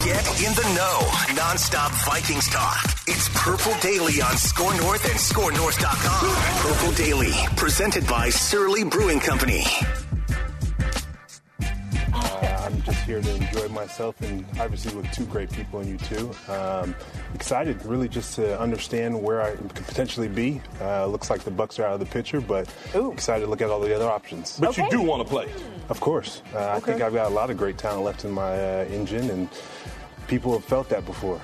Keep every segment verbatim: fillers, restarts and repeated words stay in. Get in the know, nonstop Vikings talk. It's Purple Daily on Score North and score north dot com. Purple Daily, presented by Surly Brewing Company. Uh, I'm just here to enjoy myself, and obviously with two great people and you too. Um, excited, really, just to understand where I could potentially be. Uh, looks like the Bucs are out of the picture, but Ooh. excited to look at all the other options. But okay. You do want to play. Of course. Uh, okay. I think I've got a lot of great talent left in my uh, engine, and people have felt that before.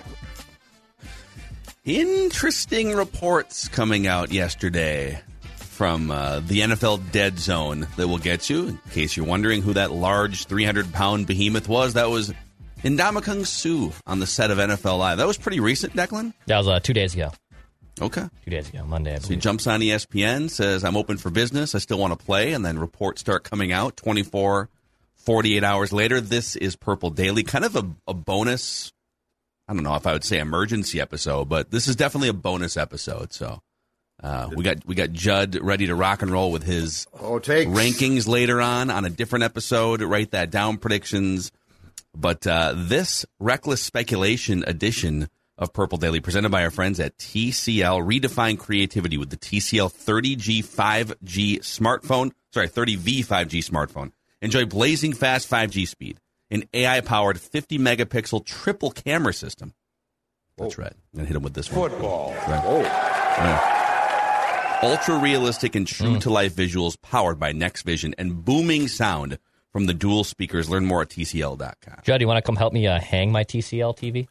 Interesting reports coming out yesterday from uh, the N F L Dead Zone that will get you. In case you're wondering who that large three hundred pound behemoth was, that was Ndamukong Suh on the set of N F L Live. That was pretty recent, Declan? That was uh, two days ago. Okay. Two days ago, Monday, I believe. So he jumps on E S P N, says, I'm open for business, I still want to play, and then reports start coming out twenty-four, forty-eight hours later. This is Purple Daily, kind of a, a bonus, I don't know if I would say emergency episode, but this is definitely a bonus episode, so... Uh, we got we got Judd ready to rock and roll with his oh, rankings later on on a different episode. Write that down, predictions. But uh, this reckless speculation edition of Purple Daily, presented by our friends at T C L, redefine creativity with the T C L thirty G five G smartphone. Sorry, thirty V five G smartphone. Enjoy blazing fast five G speed, an A I-powered fifty megapixel triple camera system. That's oh. right. I'm gonna hit him with this one. Football. Right. Oh. Yeah. Ultra-realistic and true-to-life visuals powered by NextVision and booming sound from the dual speakers. Learn more at T C L dot com. Judd, you want to come help me uh, hang my T C L T V?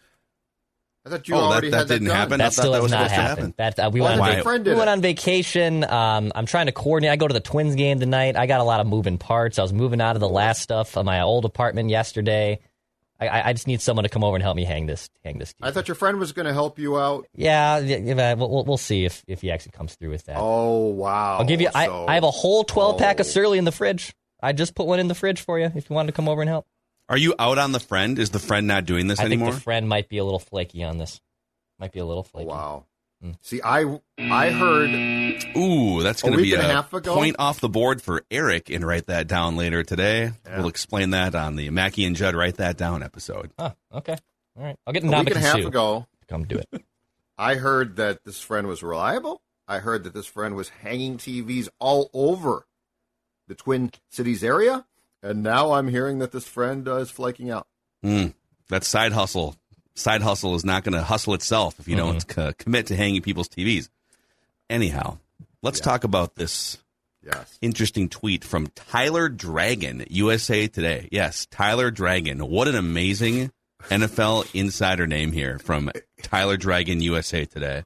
I thought you oh, already that, had that, that didn't done. happen. That I still has not happened. Happen. Uh, we went, on, we went on vacation. Um, I'm trying to coordinate. I go to the Twins game tonight. I got a lot of moving parts. I was moving out of the last stuff of my old apartment yesterday. I, I just need someone to come over and help me hang this. Hang this. T V. I thought your friend was going to help you out. Yeah, we'll, we'll see if, if he actually comes through with that. Oh wow! I'll give you. So, I, I have a whole twelve oh. pack of Surly in the fridge. I just put one in the fridge for you if you wanted to come over and help. Are you out on the friend? Is the friend not doing this I anymore? I think the friend might be a little flaky on this. Might be a little flaky. Wow. Mm. See, I I heard. Ooh, that's going to be a, a point off the board for Eric, and write that down later today. Yeah. We'll explain that on the Mackie and Judd Write That Down episode. Oh, okay. All right. I'll get a week and a half ago. Come do it. I heard that this friend was reliable. I heard that this friend was hanging T Vs all over the Twin Cities area. And now I'm hearing that this friend uh, is flaking out. Mm, that side hustle. Side hustle is not going to hustle itself if you mm-hmm. don't c- commit to hanging people's T Vs. Anyhow, let's yeah. talk about this yes. interesting tweet from Tyler Dragon, U S A Today. Yes, Tyler Dragon. What an amazing N F L insider name here from Tyler Dragon, U S A Today.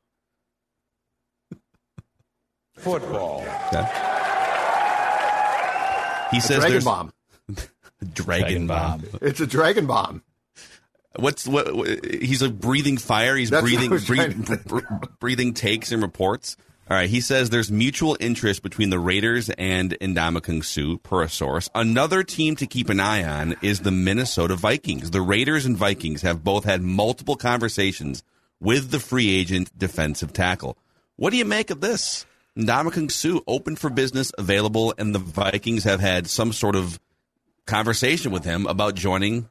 Football. Yeah. He says a dragon there's... bomb. dragon, dragon bomb. bomb. It's a dragon bomb. What's what, what? He's like breathing fire. He's That's breathing breath, breathing takes and reports. All right. He says there's mutual interest between the Raiders and Ndamukong Suh, per a source. Another team to keep an eye on is the Minnesota Vikings. The Raiders and Vikings have both had multiple conversations with the free agent defensive tackle. What do you make of this? Ndamukong Suh open for business, available, and the Vikings have had some sort of conversation with him about joining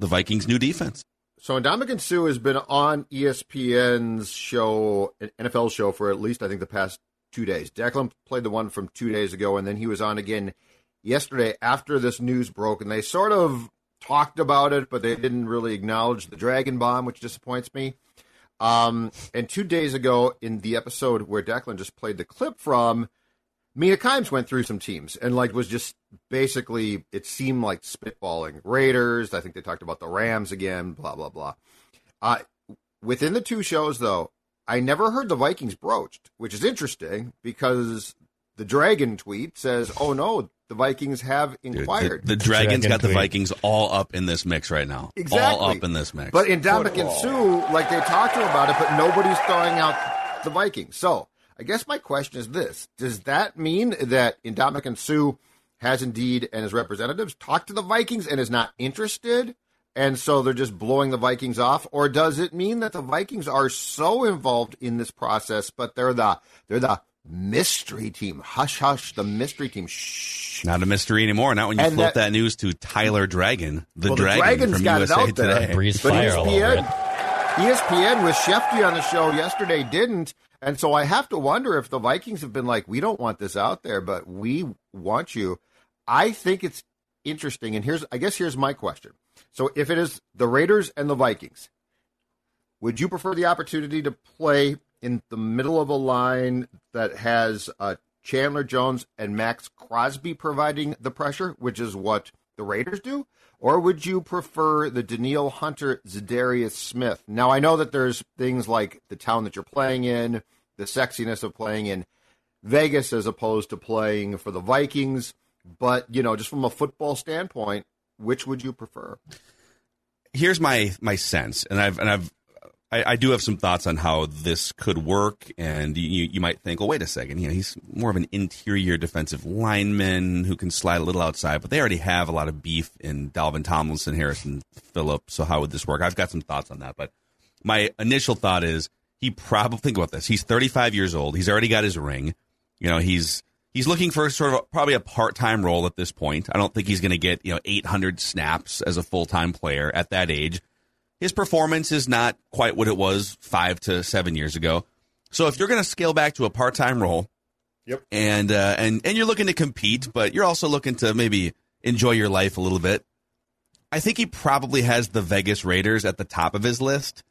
the Vikings' new defense. So Ndamukong Suh has been on E S P N's show, N F L show, for at least, I think, the past two days. Declan played the one from two days ago, and then he was on again yesterday after this news broke, and they sort of talked about it, but they didn't really acknowledge the Dragon Bomb, which disappoints me. Um, and two days ago, in the episode where Declan just played the clip from, Mina Kimes went through some teams and like was just basically, it seemed like spitballing. Raiders, I think they talked about the Rams again, blah, blah, blah. Uh, within the two shows, though, I never heard the Vikings broached, which is interesting because the Dragon tweet says, oh, no, the Vikings have inquired. The, the, the Dragon's Dragon got tweet. The Vikings all up in this mix right now. Exactly. All up in this mix. But in Ndamukong Suh, like they talked to him about it, but nobody's throwing out the Vikings. So I guess my question is this. Does that mean that Ndamukong Suh has indeed and his representatives talked to the Vikings and is not interested, and so they're just blowing the Vikings off? Or does it mean that the Vikings are so involved in this process, but they're the they're the mystery team? Hush, hush, the mystery team. Shh. Not a mystery anymore. Not when you and float that, that news to Tyler Dragon, the well, Dragon the from got U S A it out Today. There. Breeze but fire E S P N, E S P N with Shefty on the show yesterday didn't. And so I have to wonder if the Vikings have been like, we don't want this out there, but we want you. I think it's interesting. And here's, I guess here's my question. So if it is the Raiders and the Vikings, would you prefer the opportunity to play in the middle of a line that has uh, Chandler Jones and Max Crosby providing the pressure, which is what the Raiders do? Or would you prefer the Danielle Hunter, Zadarius Smith? Now, I know that there's things like the town that you're playing in, the sexiness of playing in Vegas as opposed to playing for the Vikings. But, you know, just from a football standpoint, which would you prefer? Here's my my sense, and I've and I've I, I do have some thoughts on how this could work, and you, you might think, oh, wait a second, you know, he's more of an interior defensive lineman who can slide a little outside, but they already have a lot of beef in Dalvin Tomlinson, Harrison Phillips, so how would this work? I've got some thoughts on that, but my initial thought is he probably, think about this, he's thirty-five years old, he's already got his ring, you know, he's he's looking for sort of a, probably a part-time role at this point. I don't think he's going to get, you know, eight hundred snaps as a full-time player at that age. His performance is not quite what it was five to seven years ago. So if you're going to scale back to a part-time role, yep, and uh, and and you're looking to compete, but you're also looking to maybe enjoy your life a little bit, I think he probably has the Vegas Raiders at the top of his list,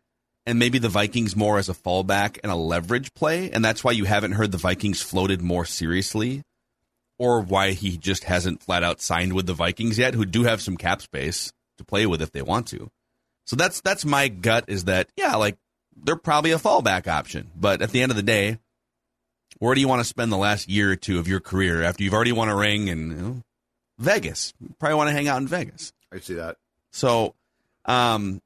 and maybe the Vikings more as a fallback and a leverage play, and that's why you haven't heard the Vikings floated more seriously, or why he just hasn't flat-out signed with the Vikings yet, who do have some cap space to play with if they want to. So that's that's my gut is that, yeah, like they're probably a fallback option. But at the end of the day, where do you want to spend the last year or two of your career after you've already won a ring? And you know, Vegas, you probably want to hang out in Vegas. I see that. So um,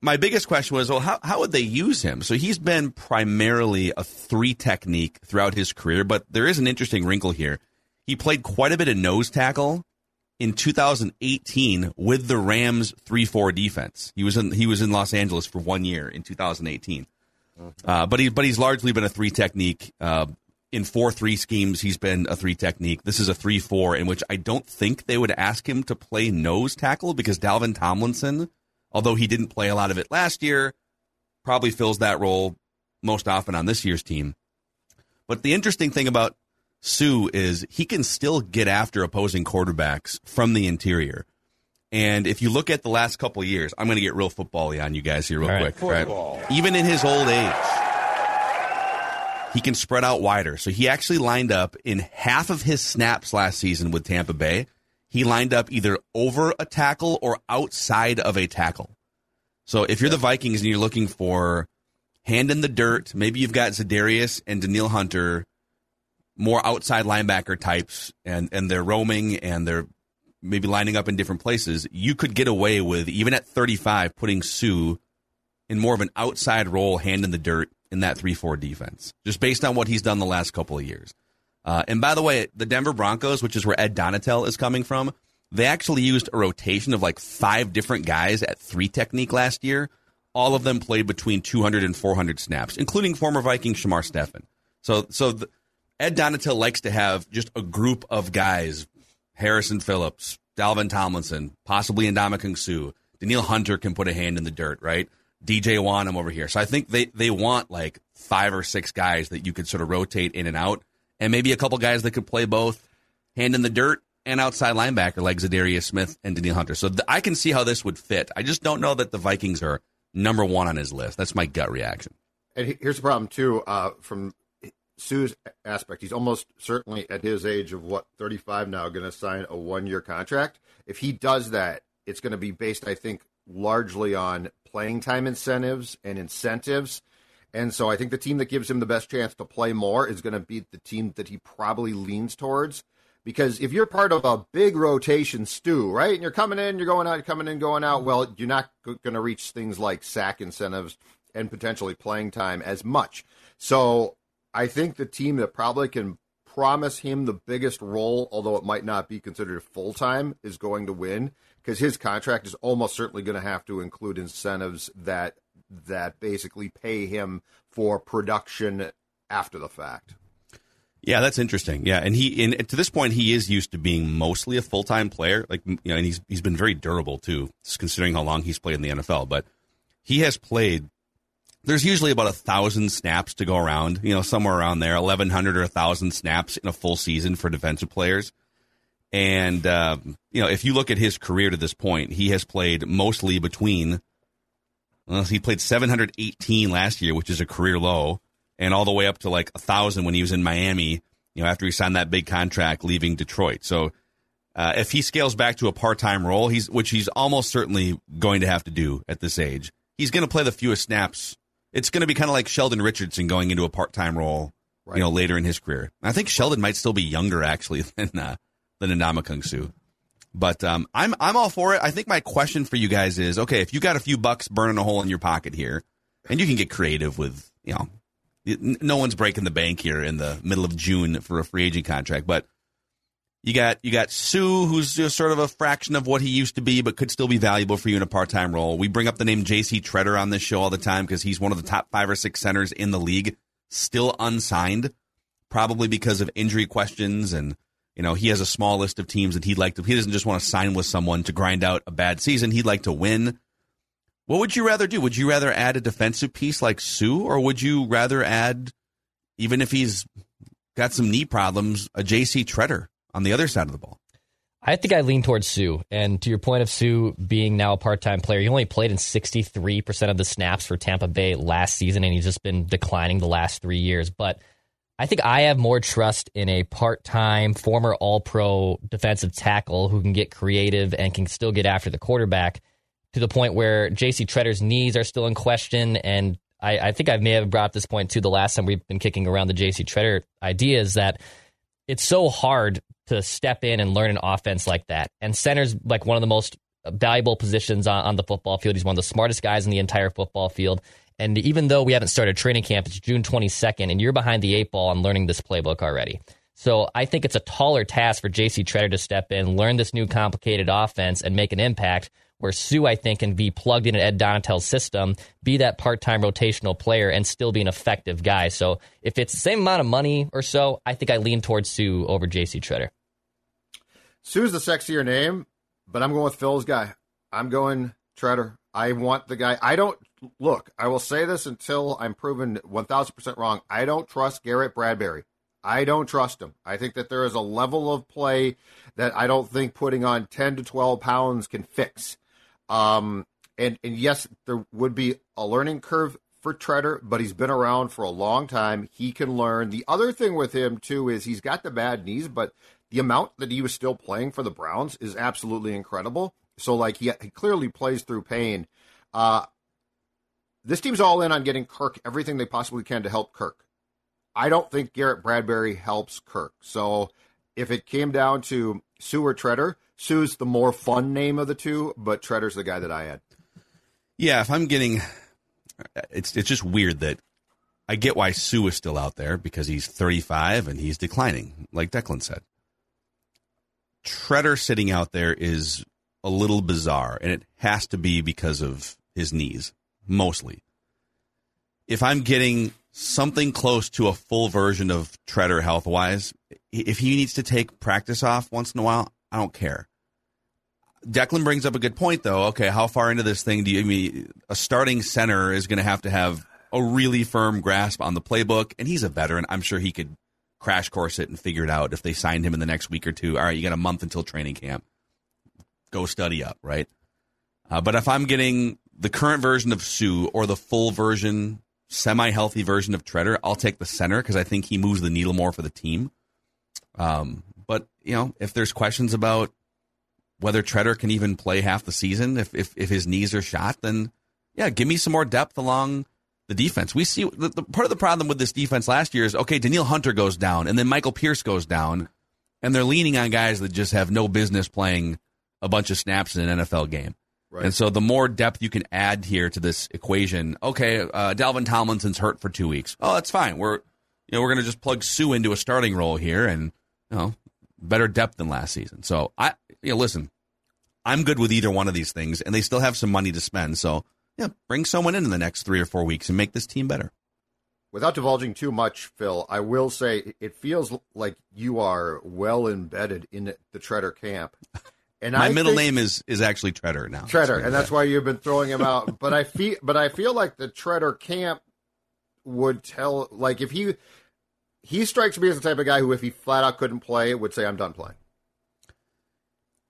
my biggest question was, well, how, how would they use him? So he's been primarily a three technique throughout his career, but there is an interesting wrinkle here. He played quite a bit of nose tackle in two thousand eighteen with the Rams three four defense. He was in he was in Los Angeles for one year in two thousand eighteen. Uh, but he but he's largely been a three technique. Uh, in four three schemes, he's been a three technique. This is a three four in which I don't think they would ask him to play nose tackle because Dalvin Tomlinson, although he didn't play a lot of it last year, probably fills that role most often on this year's team. But the interesting thing about Sue is he can still get after opposing quarterbacks from the interior. And if you look at the last couple of years, I'm going to get real football-y on you guys here real all quick. Right. Right? Even in his old age, he can spread out wider. So he actually lined up in half of his snaps last season with Tampa Bay. He lined up either over a tackle or outside of a tackle. So if you're the Vikings and you're looking for hand in the dirt, maybe you've got Zadarius and Danielle Hunter, more outside linebacker types, and, and they're roaming and they're maybe lining up in different places, you could get away with, even at thirty-five, putting Sue in more of an outside role, hand in the dirt, in that three four defense, just based on what he's done the last couple of years. Uh, and by the way, the Denver Broncos, which is where Ed Donatell is coming from, they actually used a rotation of like five different guys at three technique last year. All of them played between two hundred and four hundred snaps, including former Viking Shamar Steffen. So, so the, Ed Donatell likes to have just a group of guys, Harrison Phillips, Dalvin Tomlinson, possibly Ndamukong Suh. Danielle Hunter can put a hand in the dirt, right? D J Wanham over here. So I think they, they want like five or six guys that you could sort of rotate in and out, and maybe a couple guys that could play both hand in the dirt and outside linebacker like Zadarius Smith and Danielle Hunter. So th- I can see how this would fit. I just don't know that the Vikings are number one on his list. That's my gut reaction. And here's the problem, too, uh, from Sue's aspect. He's almost certainly at his age of, what, thirty-five now, going to sign a one-year contract. If he does that, it's going to be based, I think, largely on playing time incentives and incentives. And so I think the team that gives him the best chance to play more is going to be the team that he probably leans towards. Because if you're part of a big rotation stew, right, and you're coming in, you're going out, you're coming in, going out, well, you're not going to reach things like sack incentives and potentially playing time as much. So I think the team that probably can promise him the biggest role, although it might not be considered full-time, is going to win, because his contract is almost certainly going to have to include incentives that that basically pay him for production after the fact. Yeah, that's interesting. Yeah, and he and to this point he is used to being mostly a full-time player, like, you know, and he's he's been very durable too, considering how long he's played in the N F L, but he has played there's usually about one thousand snaps to go around, you know, somewhere around there, eleven hundred or one thousand snaps in a full season for defensive players. And, uh, you know, if you look at his career to this point, he has played mostly between, well, he played seven hundred eighteen last year, which is a career low, and all the way up to like one thousand when he was in Miami, you know, after he signed that big contract leaving Detroit. So uh, if he scales back to a part-time role, he's which he's almost certainly going to have to do at this age, he's going to play the fewest snaps. It's going to be kind of like Sheldon Richardson going into a part-time role, right, you know, later in his career. I think Sheldon might still be younger, actually, than uh, than Ndamukong Suh. But um, I'm I'm all for it. I think my question for you guys is, okay, if you got a few bucks burning a hole in your pocket here, and you can get creative with, you know, no one's breaking the bank here in the middle of June for a free agent contract, but you got you got Sue, who's just sort of a fraction of what he used to be, but could still be valuable for you in a part-time role. We bring up the name J C. Tretter on this show all the time because he's one of the top five or six centers in the league, still unsigned, probably because of injury questions. And, you know, he has a small list of teams that he'd like to. He doesn't just want to sign with someone to grind out a bad season. He'd like to win. What would you rather do? Would you rather add a defensive piece like Sue, or would you rather add, even if he's got some knee problems, a J C. Tretter on the other side of the ball? I think I lean towards Sue. And to your point of Sue being now a part-time player, he only played in sixty-three percent of the snaps for Tampa Bay last season, and he's just been declining the last three years. But I think I have more trust in a part-time, former all-pro defensive tackle who can get creative and can still get after the quarterback, to the point where J C. Tretter's knees are still in question. And I, I think I may have brought this point, too, the last time we've been kicking around the J C. Tretter idea, is that it's so hard to step in and learn an offense like that. And center's like one of the most valuable positions on, on the football field. He's one of the smartest guys in the entire football field. And even though we haven't started training camp, it's June twenty-second, and you're behind the eight ball on learning this playbook already. So I think it's a taller task for J C. Tretter to step in, learn this new complicated offense, and make an impact, where Sue, I think, can be plugged into Ed Donatell's system, be that part-time rotational player, and still be an effective guy. So if it's the same amount of money or so, I think I lean towards Sue over J C. Tretter. Sue's the sexier name, but I'm going with Phil's guy. I'm going Tretter. I want the guy. I don't, look, I will say this until I'm proven one thousand percent wrong. I don't trust Garrett Bradbury. I don't trust him. I think that there is a level of play that I don't think putting on ten to twelve pounds can fix. Um, and, and yes, there would be a learning curve for Tretter, but he's been around for a long time. He can learn. The other thing with him, too, is he's got the bad knees, but the amount that he was still playing for the Browns is absolutely incredible. So, like, he, he clearly plays through pain. Uh, this team's all in on getting Kirk everything they possibly can to help Kirk. I don't think Garrett Bradbury helps Kirk. So, if it came down to Sue or Tretter, Sue's the more fun name of the two, but Tretter's the guy that I had. Yeah, if I'm getting, it's it's just weird that I get why Sue is still out there, because he's thirty-five and he's declining, like Declan said. Tretter sitting out there is a little bizarre, and it has to be because of his knees, mostly. If I'm getting something close to a full version of Tretter health-wise, if he needs to take practice off once in a while, I don't care. Declan brings up a good point, though. Okay, how far into this thing do you, I mean, a starting center is going to have to have a really firm grasp on the playbook, and he's a veteran. I'm sure he could crash course it and figure it out. If they signed him in the next week or two, all right, you got a month until training camp. Go study up, right? Uh, but if I'm getting the current version of Suh or the full version, semi-healthy version of Tretter, I'll take the center because I think he moves the needle more for the team. Um, but, you know, if there's questions about whether Tretter can even play half the season, if if, if his knees are shot, then, yeah, give me some more depth along the defense. We see the, the part of the problem with this defense last year is, okay, Danielle Hunter goes down, and then Michael Pierce goes down, and they're leaning on guys that just have no business playing a bunch of snaps in an N F L game. Right. And so the more depth you can add here to this equation, okay, uh, Dalvin Tomlinson's hurt for two weeks. Oh, that's fine. We're, you know, we're going to just plug Suh into a starting role here, and you know, better depth than last season. So I, you know, listen, I'm good with either one of these things, and they still have some money to spend. So yeah, bring someone in in the next three or four weeks and make this team better. Without divulging too much, Phil, I will say it feels like you are well embedded in the Tretter camp. And My I middle think, name is, is actually Tretter now. Tretter, and that's why you've been throwing him out. But I feel, but I feel like the Tretter camp would tell, like if he he strikes me as the type of guy who, if he flat out couldn't play, would say, "I'm done playing."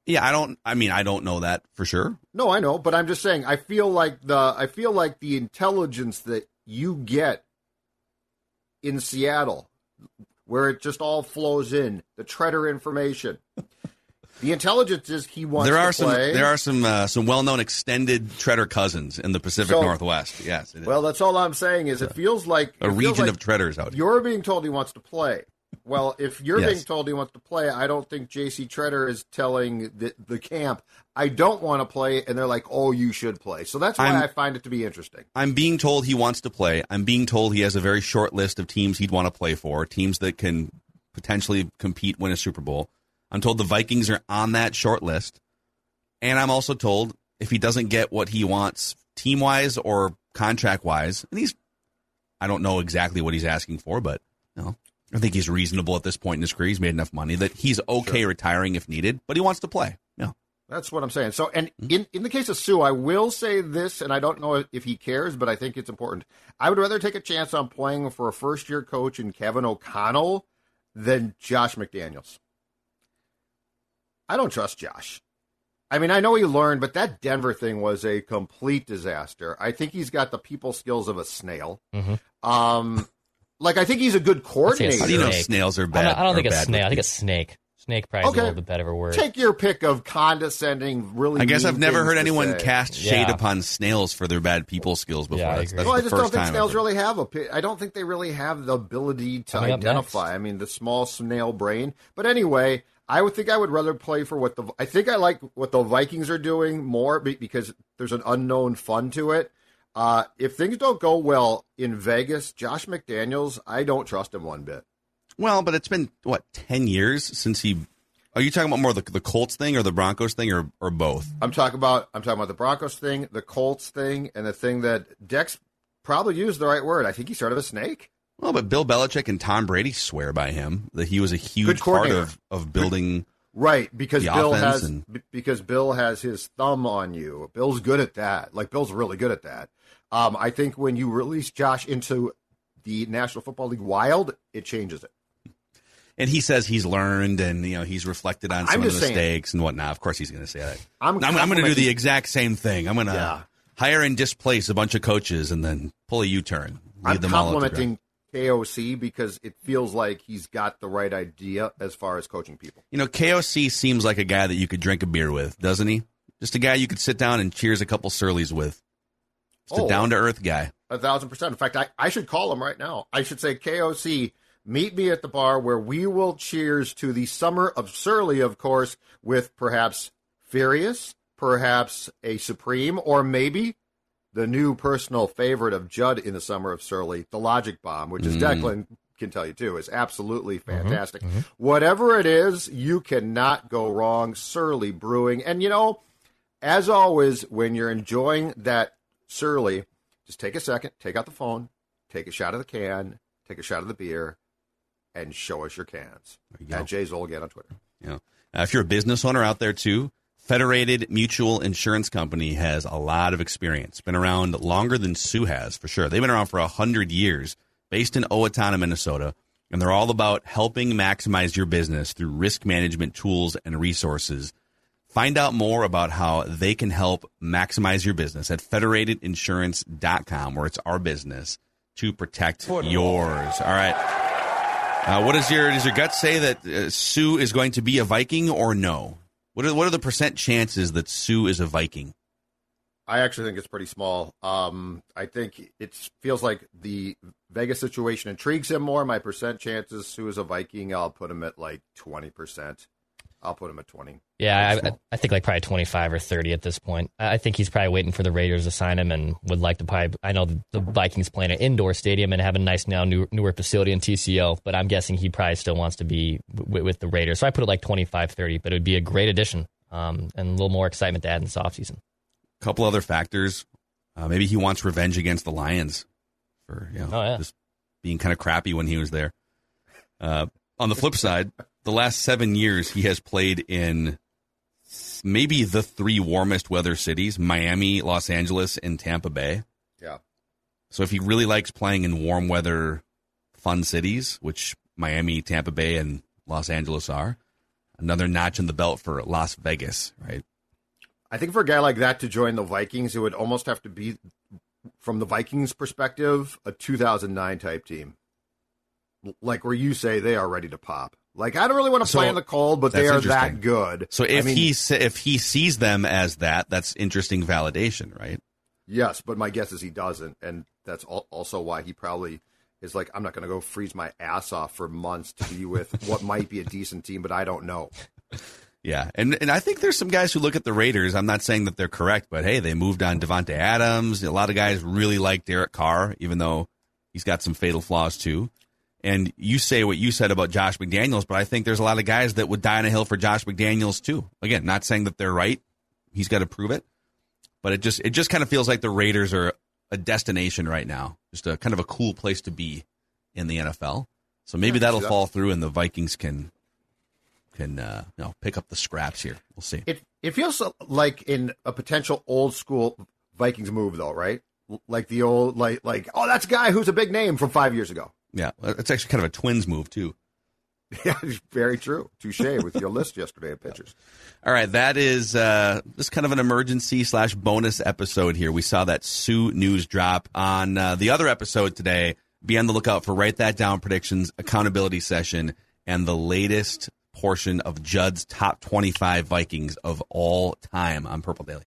Yeah, I don't. I mean, I don't know that for sure. No, I know, but I'm just saying. I feel like the I feel like the intelligence that you get in Seattle, where it just all flows in, the Tretter information. The intelligence is he wants there are to play. Some, there are some uh, some well-known extended Tretter cousins in the Pacific so, Northwest. Yes. It is. Well, that's all I'm saying is it feels like a region like of Tretters out here. You're being told he wants to play. Well, if you're yes. being told he wants to play, I don't think J C. Tretter is telling the, the camp, I don't want to play, and they're like, oh, you should play. So that's why I'm, I find it to be interesting. I'm being told he wants to play. I'm being told he has a very short list of teams he'd want to play for, teams that can potentially compete, win a Super Bowl. I'm told the Vikings are on that short list. And I'm also told if he doesn't get what he wants team-wise or contract-wise, and he's, I don't know exactly what he's asking for, but you know, I think he's reasonable at this point in his career. He's made enough money that he's okay sure. retiring if needed, but he wants to play. Yeah, that's what I'm saying. So, and in, in the case of Suh, I will say this, and I don't know if he cares, but I think it's important. I would rather take a chance on playing for a first-year coach in Kevin O'Connell than Josh McDaniels. I don't trust Josh. I mean, I know he learned, but that Denver thing was a complete disaster. I think he's got the people skills of a snail. Mm-hmm. Um, like, I think he's a good coordinator. How do you know snails are bad? I don't, I don't think a snail. I think a snake. Snake probably okay. is a little bit better of a word. Take your pick of condescending, really I guess I've never heard anyone say. cast shade yeah. upon snails for their bad people skills before. Yeah, I that's, that's well, I just don't think snails really have a I don't think they really have the ability to Coming identify. I mean, the small snail brain. But anyway, I would think I would rather play for what the I think I like what the Vikings are doing more because there's an unknown fun to it. Uh, if things don't go well in Vegas, Josh McDaniels, I don't trust him one bit. Well, but it's been what ten years since he. Are you talking about more the the Colts thing or the Broncos thing or, or both? I'm talking about I'm talking about the Broncos thing, the Colts thing, and the thing that Dex probably used the right word. I think he's sort of a snake. Well, but Bill Belichick and Tom Brady swear by him that he was a huge part of, of building right because the Bill has and... b- because Bill has his thumb on you. Bill's good at that. Like Bill's really good at that. Um, I think when you release Josh into the National Football League wild, it changes it. And he says he's learned and you know he's reflected on some of the mistakes and whatnot. Of course, he's going to say that. I'm, I'm, I'm going to do the exact same thing. I'm going to yeah. hire and displace a bunch of coaches and then pull a U-turn. I'm complimenting K O C because it feels like he's got the right idea as far as coaching people. You know, K O C seems like a guy that you could drink a beer with, doesn't he? Just a guy you could sit down and cheers a couple Surleys with. Just oh, a down-to-earth guy. A thousand percent. In fact, I, I should call him right now. I should say, K O C, meet me at the bar where we will cheers to the summer of Surly, of course, with perhaps Furious, perhaps a Supreme, or maybe the new personal favorite of Judd in the summer of Surly, the Logic Bomb, which is mm. Declan can tell you too, is absolutely fantastic. Mm-hmm, mm-hmm. Whatever it is, you cannot go wrong. Surly Brewing. And you know, as always, when you're enjoying that Surly, just take a second, take out the phone, take a shot of the can, take a shot of the beer, and show us your cans. You At Jay Zolgan on Twitter. Yeah. Uh, if you're a business owner out there too, Federated Mutual Insurance Company has a lot of experience. Been around longer than Suh has, for sure. They've been around for one hundred years, based in Owatonna, Minnesota. and they're all about helping maximize your business through risk management tools and resources. Find out more about how they can help maximize your business at federated insurance dot com, where it's our business to protect Good. yours. All right. Uh, what is your, does your gut say that uh, Sue is going to be a Viking or no? What are, what are the percent chances that Sue is a Viking? I actually think it's pretty small. Um, I think it feels like the Vegas situation intrigues him more. My percent chances Sue is a Viking, I'll put him at like twenty percent. I'll put him at twenty. Yeah, I, I think like probably twenty-five or thirty at this point. I think he's probably waiting for the Raiders to sign him and would like to probably, I know the Vikings play in an indoor stadium and have a nice now new, newer facility in T C O, but I'm guessing he probably still wants to be w- with the Raiders. So I put it like twenty-five, thirty, but it would be a great addition um, and a little more excitement to add in this offseason. A couple other factors. Uh, maybe he wants revenge against the Lions for you know, oh, yeah. just being kind of crappy when he was there. Uh, on the flip side, the last seven years, he has played in maybe the three warmest weather cities, Miami, Los Angeles, and Tampa Bay. Yeah. So if he really likes playing in warm weather, fun cities, which Miami, Tampa Bay, and Los Angeles are, another notch in the belt for Las Vegas, right? I think for a guy like that to join the Vikings, it would almost have to be, from the Vikings' perspective, a two thousand nine type team. Like where you say they are ready to pop. Like, I don't really want to so, play in the cold, but they are that good. So if I mean, he if he sees them as that, that's interesting validation, right? Yes, but my guess is he doesn't, and that's also why he probably is like, I'm not going to go freeze my ass off for months to be with what might be a decent team, but I don't know. Yeah, and and I think there's some guys who look at the Raiders. I'm not saying that they're correct, but hey, they moved on Devontae Adams. A lot of guys really like Derek Carr, even though he's got some fatal flaws too. And you say what you said about Josh McDaniels, but I think there's a lot of guys that would die on a hill for Josh McDaniels too. Again, not saying that they're right. He's got to prove it. But it just it just kind of feels like the Raiders are a destination right now. Just a kind of a cool place to be in the N F L. So maybe that'll fall through and the Vikings can can uh, you know, pick up the scraps here. We'll see. It it feels like in a potential old school Vikings move though, right? Like the old like like oh, that's a guy who's a big name from five years ago. Yeah, it's actually kind of a Twins move, too. Yeah, very true. Touché with your list yesterday of pitchers. All right, that is uh, just kind of an emergency slash bonus episode here. We saw that Sue news drop on uh, the other episode today. Be on the lookout for Write That Down Predictions, Accountability Session, and the latest portion of Judd's Top twenty-five Vikings of All Time on Purple Daily.